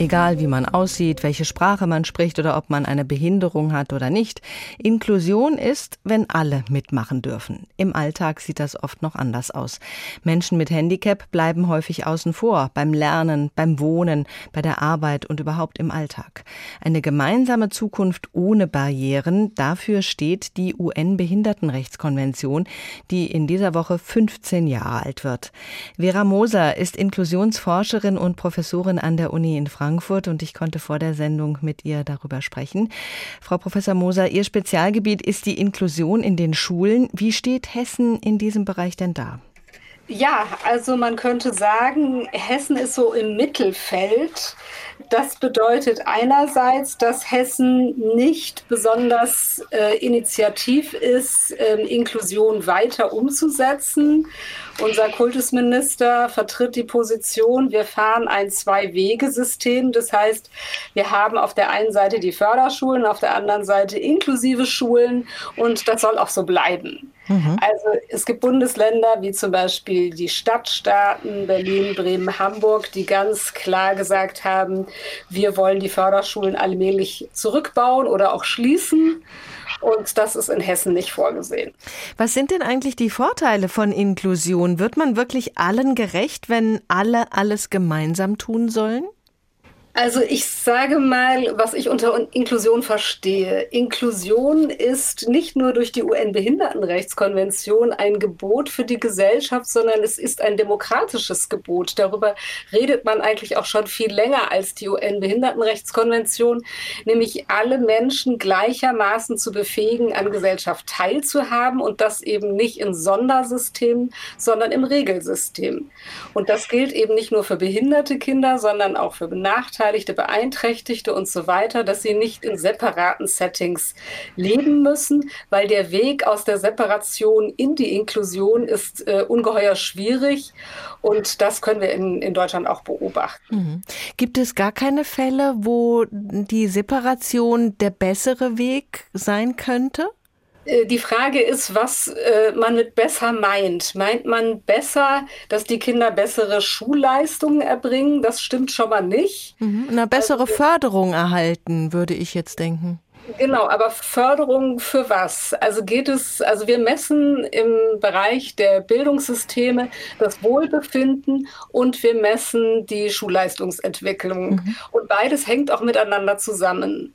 Egal wie man aussieht, welche Sprache man spricht oder ob man eine Behinderung hat oder nicht. Inklusion ist, wenn alle mitmachen dürfen. Im Alltag sieht das oft noch anders aus. Menschen mit Handicap bleiben häufig außen vor, beim Lernen, beim Wohnen, bei der Arbeit und überhaupt im Alltag. Eine gemeinsame Zukunft ohne Barrieren, dafür steht die UN-Behindertenrechtskonvention, die in dieser Woche 15 Jahre alt wird. Vera Moser ist Inklusionsforscherin und Professorin an der Uni in Frankfurt und ich konnte vor der Sendung mit ihr darüber sprechen. Frau Professor Moser, Ihr Spezialgebiet ist die Inklusion in den Schulen. Wie steht Hessen in diesem Bereich denn da? Ja, also man könnte sagen, Hessen ist so im Mittelfeld. Das bedeutet einerseits, dass Hessen nicht besonders initiativ ist, Inklusion weiter umzusetzen. Unser Kultusminister vertritt die Position, wir fahren ein Zwei-Wege-System. Das heißt, wir haben auf der einen Seite die Förderschulen, auf der anderen Seite inklusive Schulen und das soll auch so bleiben. Also es gibt Bundesländer wie zum Beispiel die Stadtstaaten Berlin, Bremen, Hamburg, die ganz klar gesagt haben, wir wollen die Förderschulen allmählich zurückbauen oder auch schließen. Und das ist in Hessen nicht vorgesehen. Was sind denn eigentlich die Vorteile von Inklusion? Wird man wirklich allen gerecht, wenn alle alles gemeinsam tun sollen? Also ich sage mal, was ich unter Inklusion verstehe. Inklusion ist nicht nur durch die UN-Behindertenrechtskonvention ein Gebot für die Gesellschaft, sondern es ist ein demokratisches Gebot. Darüber redet man eigentlich auch schon viel länger als die UN-Behindertenrechtskonvention, nämlich alle Menschen gleichermaßen zu befähigen, an Gesellschaft teilzuhaben und das eben nicht in Sondersystemen, sondern im Regelsystem. Und das gilt eben nicht nur für behinderte Kinder, sondern auch für Benachteiligte, Beeinträchtigte und so weiter, dass sie nicht in separaten Settings leben müssen, weil der Weg aus der Separation in die Inklusion ist ungeheuer schwierig und das können wir in Deutschland auch beobachten. Mhm. Gibt es gar keine Fälle, wo die Separation der bessere Weg sein könnte? Die Frage ist, was man mit besser meint. Meint man besser, dass die Kinder bessere Schulleistungen erbringen? Das stimmt schon mal nicht. Mhm. Eine bessere Förderung erhalten, würde ich jetzt denken. Genau, aber Förderung für was? Also wir messen im Bereich der Bildungssysteme das Wohlbefinden und wir messen die Schulleistungsentwicklung. Mhm. Und beides hängt auch miteinander zusammen.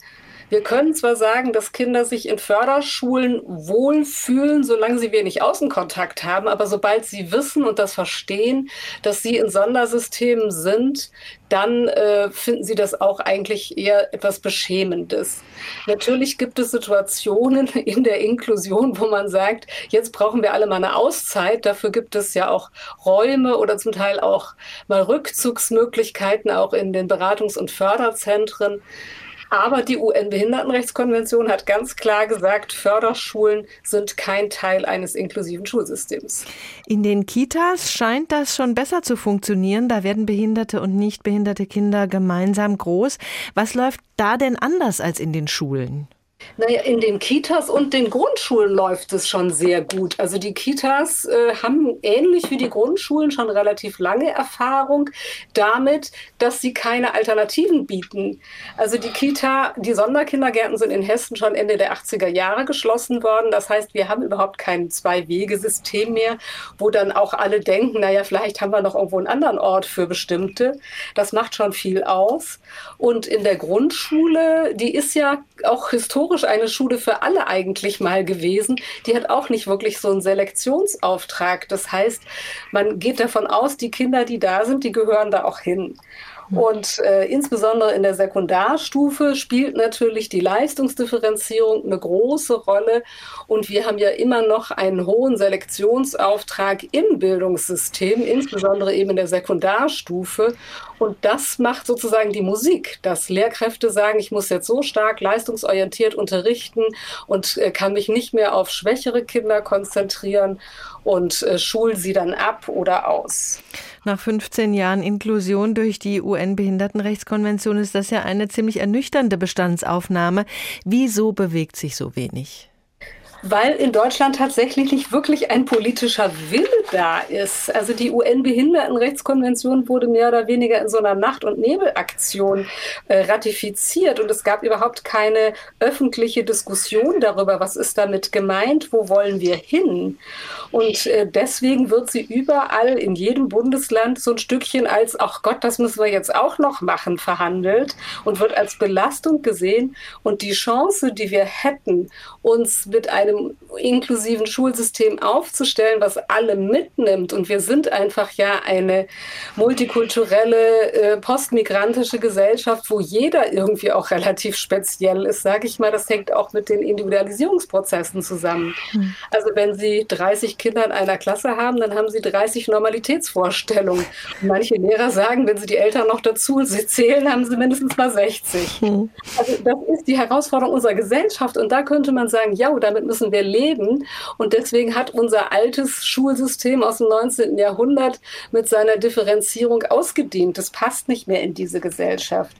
Wir können zwar sagen, dass Kinder sich in Förderschulen wohlfühlen, solange sie wenig Außenkontakt haben, aber sobald sie wissen und das verstehen, dass sie in Sondersystemen sind, dann finden sie das auch eigentlich eher etwas Beschämendes. Natürlich gibt es Situationen in der Inklusion, wo man sagt, jetzt brauchen wir alle mal eine Auszeit. Dafür gibt es ja auch Räume oder zum Teil auch mal Rückzugsmöglichkeiten, auch in den Beratungs- und Förderzentren. Aber die UN-Behindertenrechtskonvention hat ganz klar gesagt, Förderschulen sind kein Teil eines inklusiven Schulsystems. In den Kitas scheint das schon besser zu funktionieren. Da werden behinderte und nicht behinderte Kinder gemeinsam groß. Was läuft da denn anders als in den Schulen? Naja, in den Kitas und den Grundschulen läuft es schon sehr gut. Also die Kitas haben ähnlich wie die Grundschulen schon relativ lange Erfahrung damit, dass sie keine Alternativen bieten. Also die Sonderkindergärten sind in Hessen schon Ende der 80er Jahre geschlossen worden. Das heißt, wir haben überhaupt kein Zwei-Wege-System mehr, wo dann auch alle denken, naja, vielleicht haben wir noch irgendwo einen anderen Ort für Bestimmte. Das macht schon viel aus. Und in der Grundschule, die ist ja auch historisch eine Schule für alle eigentlich mal gewesen. Die hat auch nicht wirklich so einen Selektionsauftrag. Das heißt, man geht davon aus, die Kinder, die da sind, die gehören da auch hin. Und insbesondere in der Sekundarstufe spielt natürlich die Leistungsdifferenzierung eine große Rolle. Und wir haben ja immer noch einen hohen Selektionsauftrag im Bildungssystem, insbesondere eben in der Sekundarstufe. Und das macht sozusagen die Musik, dass Lehrkräfte sagen, ich muss jetzt so stark leistungsorientiert unterrichten und kann mich nicht mehr auf schwächere Kinder konzentrieren und schul sie dann ab oder aus. Nach 15 Jahren Inklusion durch die UN-Behindertenrechtskonvention ist das ja eine ziemlich ernüchternde Bestandsaufnahme. Wieso bewegt sich so wenig? Weil in Deutschland tatsächlich nicht wirklich ein politischer Wille da ist. Also die UN-Behindertenrechtskonvention wurde mehr oder weniger in so einer Nacht- und Nebelaktion ratifiziert und es gab überhaupt keine öffentliche Diskussion darüber, was ist damit gemeint, wo wollen wir hin? Und deswegen wird sie überall in jedem Bundesland so ein Stückchen als, ach Gott, das müssen wir jetzt auch noch machen, verhandelt und wird als Belastung gesehen. Und die Chance, die wir hätten, uns mit einem inklusiven Schulsystem aufzustellen, was alle mitnimmt, und wir sind einfach ja eine multikulturelle, postmigrantische Gesellschaft, wo jeder irgendwie auch relativ speziell ist, sage ich mal, das hängt auch mit den Individualisierungsprozessen zusammen. Also wenn Sie 30 Kinder in einer Klasse haben, dann haben Sie 30 Normalitätsvorstellungen. Und manche Lehrer sagen, wenn Sie die Eltern noch dazu zählen, haben Sie mindestens mal 60. Also das ist die Herausforderung unserer Gesellschaft und da könnte man sagen, ja, damit müssen wir leben und deswegen hat unser altes Schulsystem aus dem 19. Jahrhundert mit seiner Differenzierung ausgedient. Das passt nicht mehr in diese Gesellschaft.